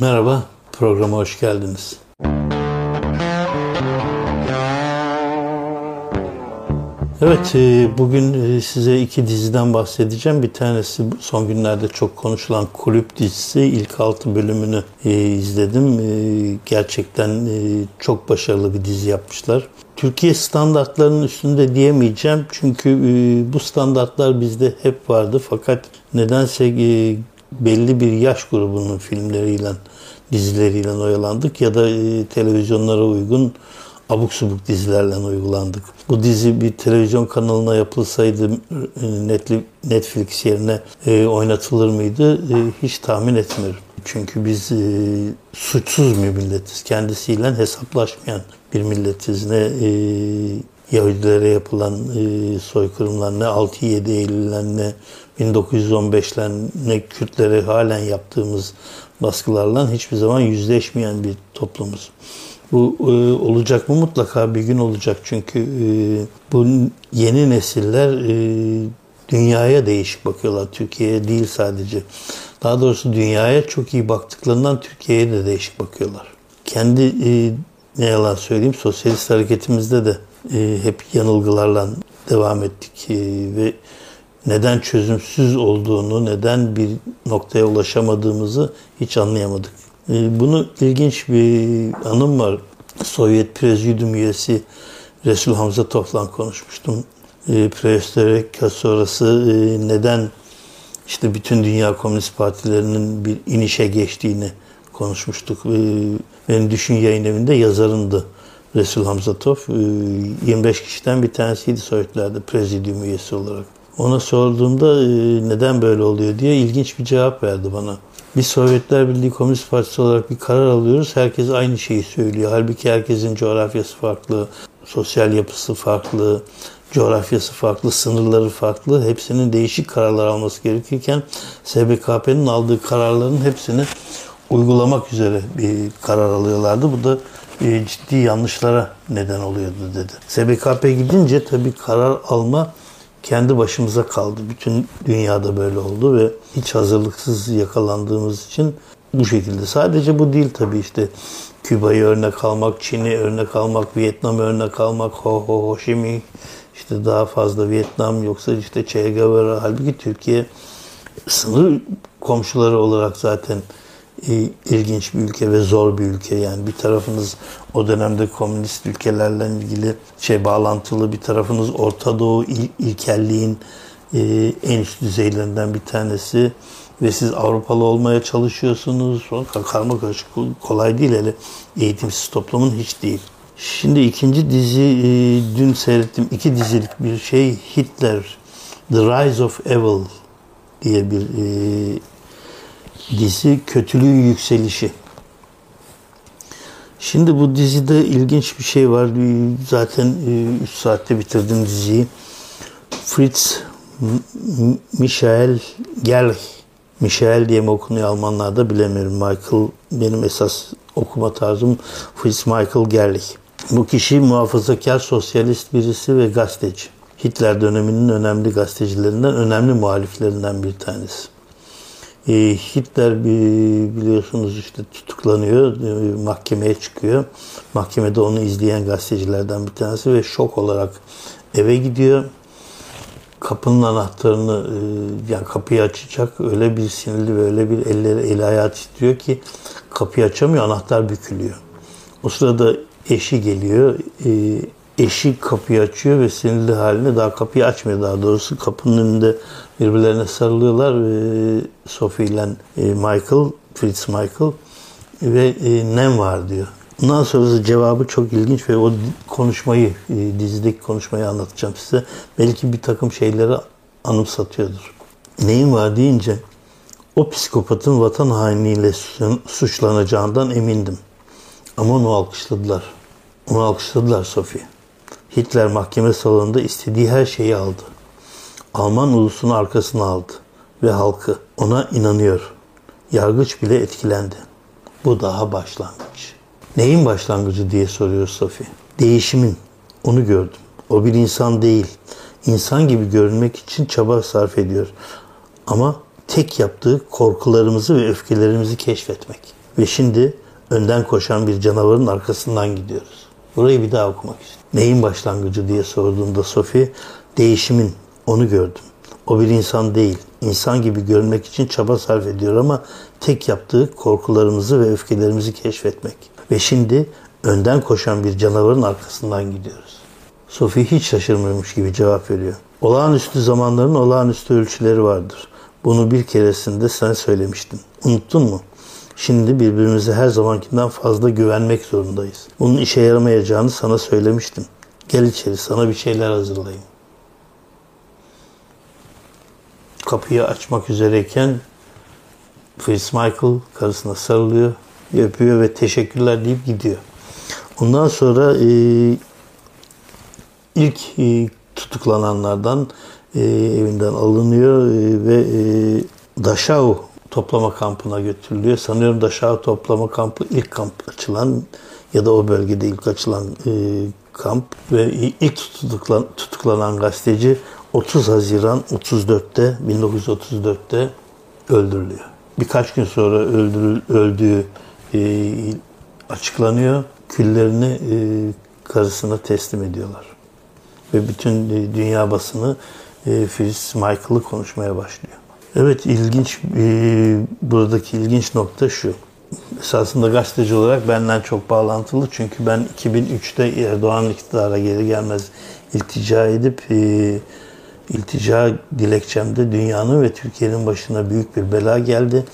Merhaba, programa hoş geldiniz. Evet, bugün size iki diziden bahsedeceğim. Bir tanesi son günlerde çok konuşulan Kulüp dizisi. İlk 6 bölümünü izledim. Gerçekten çok başarılı bir dizi yapmışlar. Türkiye standartlarının üstünde diyemeyeceğim. Çünkü bu standartlar bizde hep vardı. Fakat nedense belli bir yaş grubunun filmleriyle, dizileriyle oyalandık ya da televizyonlara uygun abuk subuk dizilerle uygulandık. Bu dizi bir televizyon kanalına yapılsaydı Netflix yerine oynatılır mıydı? Hiç tahmin etmiyorum. Çünkü biz suçsuz bir milletiz. Kendisiyle hesaplaşmayan bir milletiz. Ne Yahudilere yapılan soykırımlar, ne 6-7 Eylül'le, ne 1915'le, ne Kürtlere halen yaptığımız baskılarla hiçbir zaman yüzleşmeyen bir toplumuz. Bu olacak mı? Mutlaka bir gün olacak. Çünkü bu yeni nesiller dünyaya değişik bakıyorlar. Türkiye'ye değil sadece. Daha doğrusu dünyaya çok iyi baktıklarından Türkiye'ye de değişik bakıyorlar. Kendi ne yalan söyleyeyim sosyalist hareketimizde de hep yanılgılarla devam ettik ve neden çözümsüz olduğunu, neden bir noktaya ulaşamadığımızı hiç anlayamadık. Bunu ilginç bir anım var. Sovyet Prezidium üyesi Resul Hamzatov'la konuşmuştum. Perestroika sonrası neden işte bütün dünya komünist partilerinin bir inişe geçtiğini konuşmuştuk. Benim Düşün Yayın Evi'nde yazarımdı Resul Hamzatov. 25 kişiden bir tanesiydi Sovyetlerde Prezidium üyesi olarak. Ona sorduğumda neden böyle oluyor diye ilginç bir cevap verdi bana. Biz Sovyetler Birliği Komünist Partisi olarak bir karar alıyoruz. Herkes aynı şeyi söylüyor. Halbuki herkesin coğrafyası farklı, sosyal yapısı farklı, coğrafyası farklı, sınırları farklı. Hepsinin değişik kararlar alması gerekirken SBKP'nin aldığı kararların hepsini uygulamak üzere bir karar alıyorlardı. Bu da ciddi yanlışlara neden oluyordu dedi. SBKP gidince tabii karar alma kendi başımıza kaldı. Bütün dünyada böyle oldu ve hiç hazırlıksız yakalandığımız için bu şekilde. Sadece bu değil tabii işte Küba'yı örnek almak, Çin'i örnek almak, Vietnam'ı örnek almak, Ho Chi Minh, işte daha fazla Vietnam yoksa işte Che Guevara. Halbuki Türkiye sınır komşuları olarak zaten ilginç bir ülke ve zor bir ülke. Yani bir tarafınız o dönemde komünist ülkelerle ilgili bağlantılı, bir tarafınız Orta Doğu ilkelliğin en üst düzeylerinden bir tanesi ve siz Avrupalı olmaya çalışıyorsunuz. Sonra karma karışık, kolay değil, hele eğitimsiz toplumun hiç değil. Şimdi ikinci dizi, dün seyrettim, iki dizilik bir şey, Hitler The Rise of Evil diye bir dizi, kötülüğün yükselişi. Şimdi bu dizide ilginç bir şey var. Zaten 3 saatte bitirdim diziyi. Fritz Michael Gerlich. Michael diye mi okunuyor Almanlarda bilemiyorum. Michael benim esas okuma tarzım. Fritz Michael Gerlich. Bu kişi muhafazakar sosyalist birisi ve gazeteci. Hitler döneminin önemli gazetecilerinden, önemli muhaliflerinden bir tanesi. Hitler biliyorsunuz işte tutuklanıyor, mahkemeye çıkıyor. Mahkemede onu izleyen gazetecilerden bir tanesi ve şok olarak eve gidiyor. Kapının anahtarını, yani kapıyı açacak, öyle bir sinirli ve öyle bir eli ayağı titriyor ki kapıyı açamıyor, anahtar bükülüyor. O sırada eşi geliyor. Eşi kapıyı açıyor ve sinirli haline daha kapıyı açmıyor, daha doğrusu kapının önünde birbirlerine sarılıyorlar. Sophie ile Michael, Fritz Michael ve nem var diyor. Ondan sonrası cevabı çok ilginç ve o konuşmayı, dizideki konuşmayı anlatacağım size. Belki bir takım şeyleri anımsatıyordur. Neyin var deyince o psikopatın vatan hainliğiyle suçlanacağından emindim. Ama onu alkışladılar. Onu alkışladılar Sophie. Hitler mahkeme salonunda istediği her şeyi aldı. Alman ulusunu arkasına aldı ve halkı ona inanıyor. Yargıç bile etkilendi. Bu daha başlangıç. Neyin başlangıcı diye soruyor Sophie. Değişimin. Onu gördüm. O bir insan değil. İnsan gibi görünmek için çaba sarf ediyor. Ama tek yaptığı korkularımızı ve öfkelerimizi keşfetmek. Ve şimdi önden koşan bir canavarın arkasından gidiyoruz. Burayı bir daha okumak istiyorum. Neyin başlangıcı diye sorduğumda Sophie, değişimin, onu gördüm. O bir insan değil. İnsan gibi görünmek için çaba sarf ediyor ama tek yaptığı korkularımızı ve öfkelerimizi keşfetmek. Ve şimdi önden koşan bir canavarın arkasından gidiyoruz. Sophie hiç şaşırmamış gibi cevap veriyor. Olağanüstü zamanların olağanüstü ölçüleri vardır. Bunu bir keresinde sen söylemiştin. Unuttun mu? Şimdi birbirimize her zamankinden fazla güvenmek zorundayız. Bunun işe yaramayacağını sana söylemiştim. Gel içeri, sana bir şeyler hazırlayayım. Kapıyı açmak üzereyken Fritz Michael karısına sarılıyor, öpüyor ve teşekkürler deyip gidiyor. Ondan sonra ilk tutuklananlardan evinden alınıyor ve Dachau toplama kampına götürülüyor. Sanıyorum Dachau toplama kampı ilk kamp açılan ya da o bölgede ilk açılan kamp ve ilk tutuklanan gazeteci 30 Haziran 1934'te öldürülüyor. Birkaç gün sonra öldüğü açıklanıyor. Küllerini karısına teslim ediyorlar. Ve bütün dünya basını Fritz Michael'ı konuşmaya başlıyor. Evet, ilginç, buradaki ilginç nokta şu. Esasında gazeteci olarak benden çok bağlantılı. Çünkü ben 2003'te Erdoğan iktidara gelir gelmez iltica edip iltica dilekçemde dünyanın ve Türkiye'nin başına büyük bir bela geldi.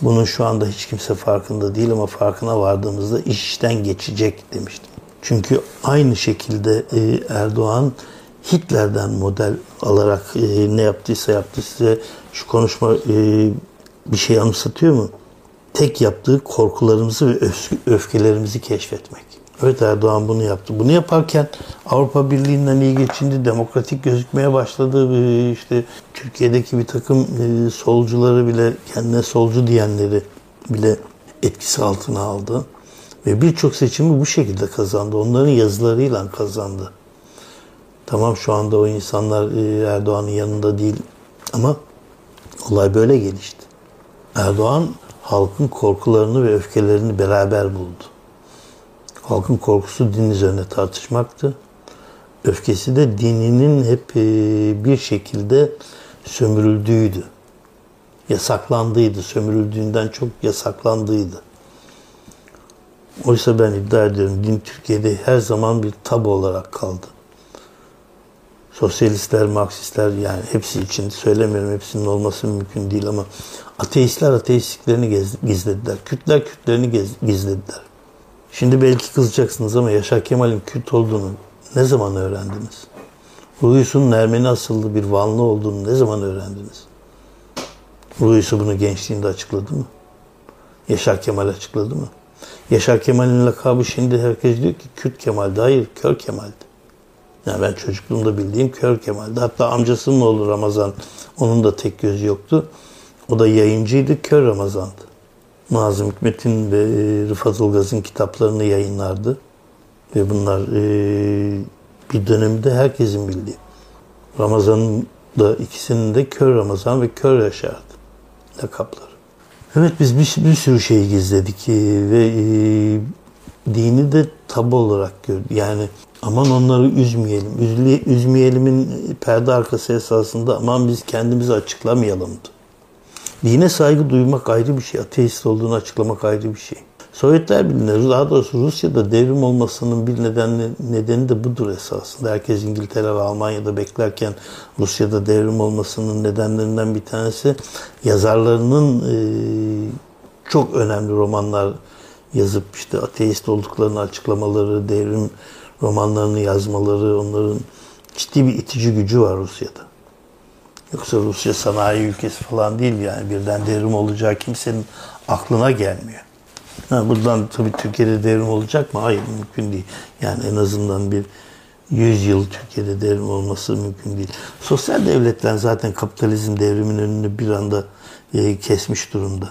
Bunun şu anda hiç kimse farkında değil ama farkına vardığımızda iş işten geçecek demiştim. Çünkü aynı şekilde Erdoğan Hitler'den model alarak ne yaptıysa yaptı. Size şu konuşma bir şey anımsatıyor mu? Tek yaptığı korkularımızı ve öfkelerimizi keşfetmek. Evet, Erdoğan bunu yaptı. Bunu yaparken Avrupa Birliği'nden iyi geçindi, demokratik gözükmeye başladı. İşte Türkiye'deki bir takım solcuları bile, kendine solcu diyenleri bile etkisi altına aldı. Ve birçok seçimi bu şekilde kazandı. Onların yazılarıyla kazandı. Tamam, şu anda o insanlar Erdoğan'ın yanında değil ama olay böyle gelişti. Erdoğan halkın korkularını ve öfkelerini beraber buldu. Halkın korkusu din üzerine tartışmaktı. Öfkesi de dininin hep bir şekilde sömürüldüğüydü. Yasaklandıydı. Sömürüldüğünden çok yasaklandıydı. Oysa ben iddia ediyorum, din Türkiye'de her zaman bir tabu olarak kaldı. Sosyalistler, Marksistler, yani hepsi için söylemiyorum, hepsinin olması mümkün değil ama ateistler ateistliklerini gizlediler. Kürtler Kürtlerini gizlediler. Şimdi belki kızacaksınız ama Yaşar Kemal'in Kürt olduğunu ne zaman öğrendiniz? Ruhusu'nun Ermeni asıllı bir Vanlı olduğunu ne zaman öğrendiniz? Ruhusu bunu gençliğinde açıkladı mı? Yaşar Kemal açıkladı mı? Yaşar Kemal'in lakabı şimdi herkes diyor ki Kürt Kemal'di. Hayır, Kör Kemal'di. Yani ben çocukluğumda bildiğim Kör Kemal'di. Hatta amcasının oğlu Ramazan, onun da tek gözü yoktu. O da yayıncıydı, Kör Ramazan'dı. Nazım Hikmet'in ve Rıfat Ilgaz'ın kitaplarını yayınlardı. Ve bunlar bir dönemde herkesin bildiği. Ramazan'ın da, ikisinin de Kör Ramazan ve Kör Yaşar'dı lakapları. Evet, biz bir sürü şeyi gizledik ve dini de tabu olarak gördük. Yani aman onları üzmeyelim. Üzmeyelimin perde arkası esasında aman biz kendimizi açıklamayalımdı. Dine saygı duymak ayrı bir şey. Ateist olduğunu açıklamak ayrı bir şey. Sovyetler Birliği'ne, daha doğrusu Rusya'da devrim olmasının bir nedeni de budur esasında. Herkes İngiltere ve Almanya'da beklerken Rusya'da devrim olmasının nedenlerinden bir tanesi yazarlarının çok önemli romanlar yazıp işte ateist olduklarını açıklamaları, devrim romanlarını yazmaları, onların ciddi bir itici gücü var Rusya'da. Yoksa Rusya sanayi ülkesi falan değil yani. Birden devrim olacağı kimsenin aklına gelmiyor. Ha, buradan tabii Türkiye'de devrim olacak mı? Hayır, mümkün değil. Yani en azından bir 100 yıl Türkiye'de devrim olması mümkün değil. Sosyal devletler zaten kapitalizm devrimin önünü bir anda kesmiş durumda.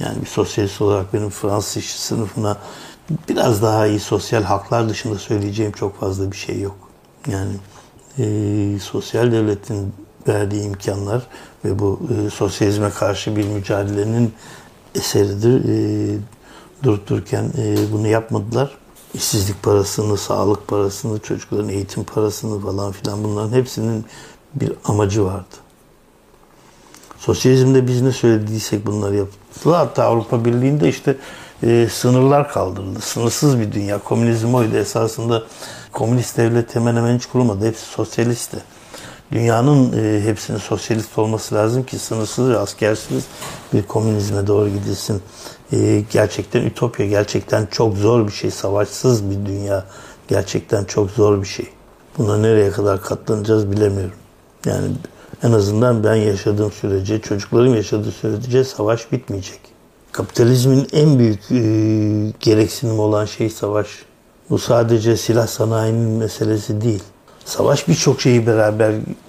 Yani bir sosyalist olarak benim Fransız işçi sınıfına biraz daha iyi sosyal haklar dışında söyleyeceğim çok fazla bir şey yok. Yani sosyal devletin verdiği imkanlar ve bu sosyalizme karşı bir mücadelenin eseridir. Durup dururken bunu yapmadılar. İşsizlik parasını, sağlık parasını, çocukların eğitim parasını falan filan, bunların hepsinin bir amacı vardı. Sosyalizmde biz ne söylediysek bunları yaptılar. Hatta Avrupa Birliği'nde işte sınırlar kaldırıldı. Sınırsız bir dünya. Komünizm oydu. Esasında komünist devlet hemen hemen hiç kurulmadı. Hepsi sosyalistti. Dünyanın hepsinin sosyalist olması lazım ki sınırsız ve askersiz bir komünizme doğru gidilsin. Gerçekten ütopya, gerçekten çok zor bir şey. Savaşsız bir dünya gerçekten çok zor bir şey. Buna nereye kadar katlanacağız bilemiyorum. Yani en azından ben yaşadığım sürece, çocuklarım yaşadığı sürece savaş bitmeyecek. Kapitalizmin en büyük gereksinimi olan şey savaş. Bu sadece silah sanayinin meselesi değil. Savaş birçok şeyi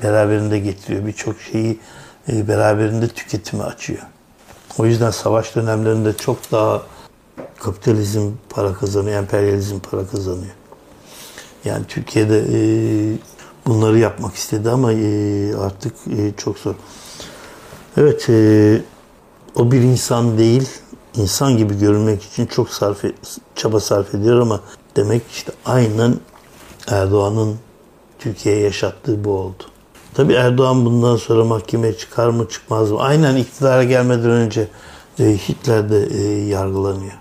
beraberinde getiriyor. Birçok şeyi beraberinde tüketimi açıyor. O yüzden savaş dönemlerinde çok daha kapitalizm para kazanıyor, emperyalizm para kazanıyor. Yani Türkiye'de bunları yapmak istedi ama artık çok zor. Evet, o bir insan değil, insan gibi görünmek için çok çaba sarf ediyor ama demek işte aynen Erdoğan'ın Türkiye'ye yaşattığı bu oldu. Tabii Erdoğan bundan sonra mahkemeye çıkar mı çıkmaz mı? Aynen iktidara gelmeden önce Hitler de yargılanıyor.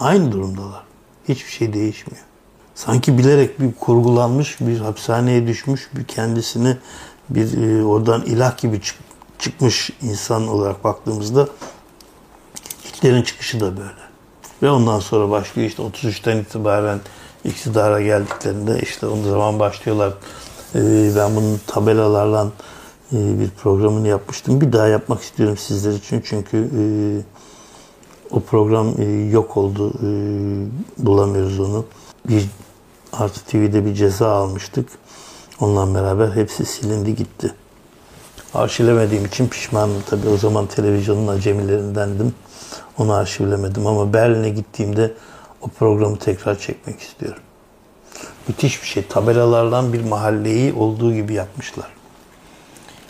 Aynı durumdalar. Hiçbir şey değişmiyor. Sanki bilerek bir kurgulanmış, bir hapishaneye düşmüş, bir kendisini bir oradan ilah gibi çıkmış insan olarak baktığımızda Hitler'in çıkışı da böyle. Ve ondan sonra başlıyor işte 33'ten itibaren iktidara geldiklerinde işte o zaman başlıyorlar. Ben bunun tabelalarla bir programını yapmıştım. Bir daha yapmak istiyorum sizler için. Çünkü o program yok oldu. Bulamıyoruz onu. Bir Artı TV'de bir ceza almıştık. Onunla beraber hepsi silindi gitti. Arşivlemediğim için pişmanım tabii. O zaman televizyonun acemilerindendim. Onu arşivlemedim ama Berlin'e gittiğimde o programı tekrar çekmek istiyorum. Müthiş bir şey. Tabelalardan bir mahalleyi olduğu gibi yapmışlar.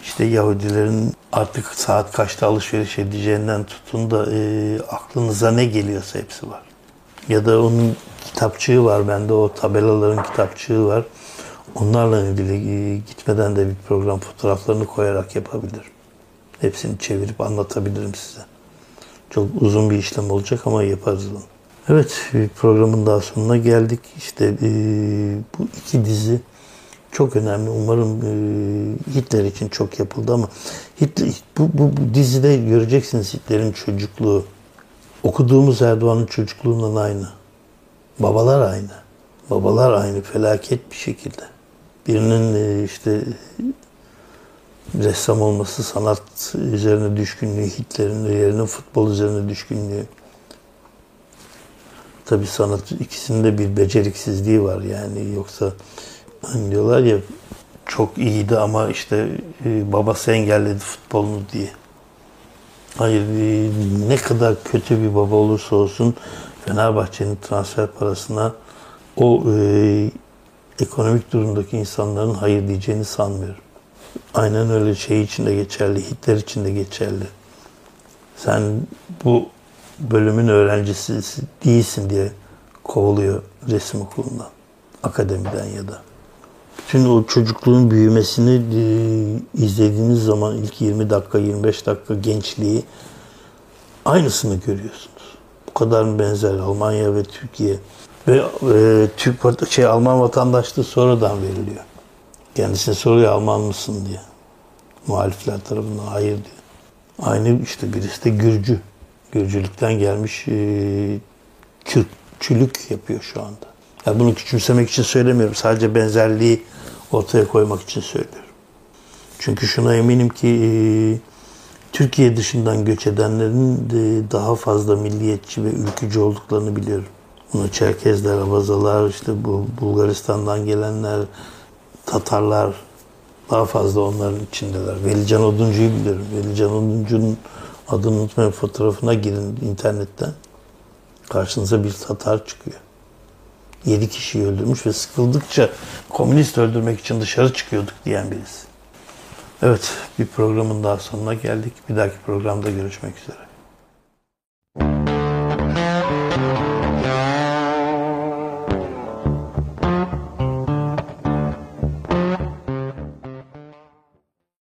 İşte Yahudilerin artık saat kaçta alışveriş edeceğinden tutun da aklınıza ne geliyorsa hepsi var. Ya da onun kitapçığı var bende. O tabelaların kitapçığı var. Onlarla ilgili gitmeden de bir program fotoğraflarını koyarak yapabilirim. Hepsini çevirip anlatabilirim size. Çok uzun bir işlem olacak ama yaparız bunu. Evet, bir programın daha sonuna geldik. İşte bu iki dizi çok önemli. Umarım Hitler için çok yapıldı ama bu dizide göreceksiniz Hitler'in çocukluğu. Okuduğumuz Erdoğan'ın çocukluğundan aynı. Babalar aynı. Babalar aynı felaket bir şekilde. Birinin işte ressam olması, sanat üzerine düşkünlüğü, Hitler'in yerinin futbol üzerine düşkünlüğü. Tabii sanat, ikisinde bir beceriksizliği var yani, yoksa hani diyorlar ya çok iyiydi ama işte babası engelledi futbolunu diye. Hayır, ne kadar kötü bir baba olursa olsun Fenerbahçe'nin transfer parasına o ekonomik durumdaki insanların hayır diyeceğini sanmıyorum. Aynen öyle şey için de geçerli, Hitler için de geçerli. Sen bu bölümün öğrencisi değilsin diye kovuluyor resim okulundan, akademiden ya da. Bütün o çocukluğun büyümesini izlediğiniz zaman ilk 20 dakika, 25 dakika gençliği aynısını görüyorsunuz. Bu kadar benzer Almanya ve Türkiye ve Alman vatandaşlığı sonradan veriliyor. Kendisine soruyor Alman mısın diye. Muhalifler tarafından hayır diyor. Aynı işte birisi de Gürcü. Gürcülükten gelmiş Türkçülük yapıyor şu anda. Yani bunu küçümsemek için söylemiyorum. Sadece benzerliği ortaya koymak için söylüyorum. Çünkü şuna eminim ki Türkiye dışından göç edenlerin de daha fazla milliyetçi ve ülkücü olduklarını biliyorum. Bunu Çerkezler, Abazalar, işte bu Bulgaristan'dan gelenler, Tatarlar daha fazla onların içindeler. Velican Oduncu'yu biliyorum. Velican Oduncu'nun adını unutmayın, fotoğrafına girin internetten. Karşınıza bir Tatar çıkıyor. 7 kişiyi öldürmüş ve sıkıldıkça komünist öldürmek için dışarı çıkıyorduk diyen birisi. Evet, bir programın daha sonuna geldik. Bir dahaki programda görüşmek üzere.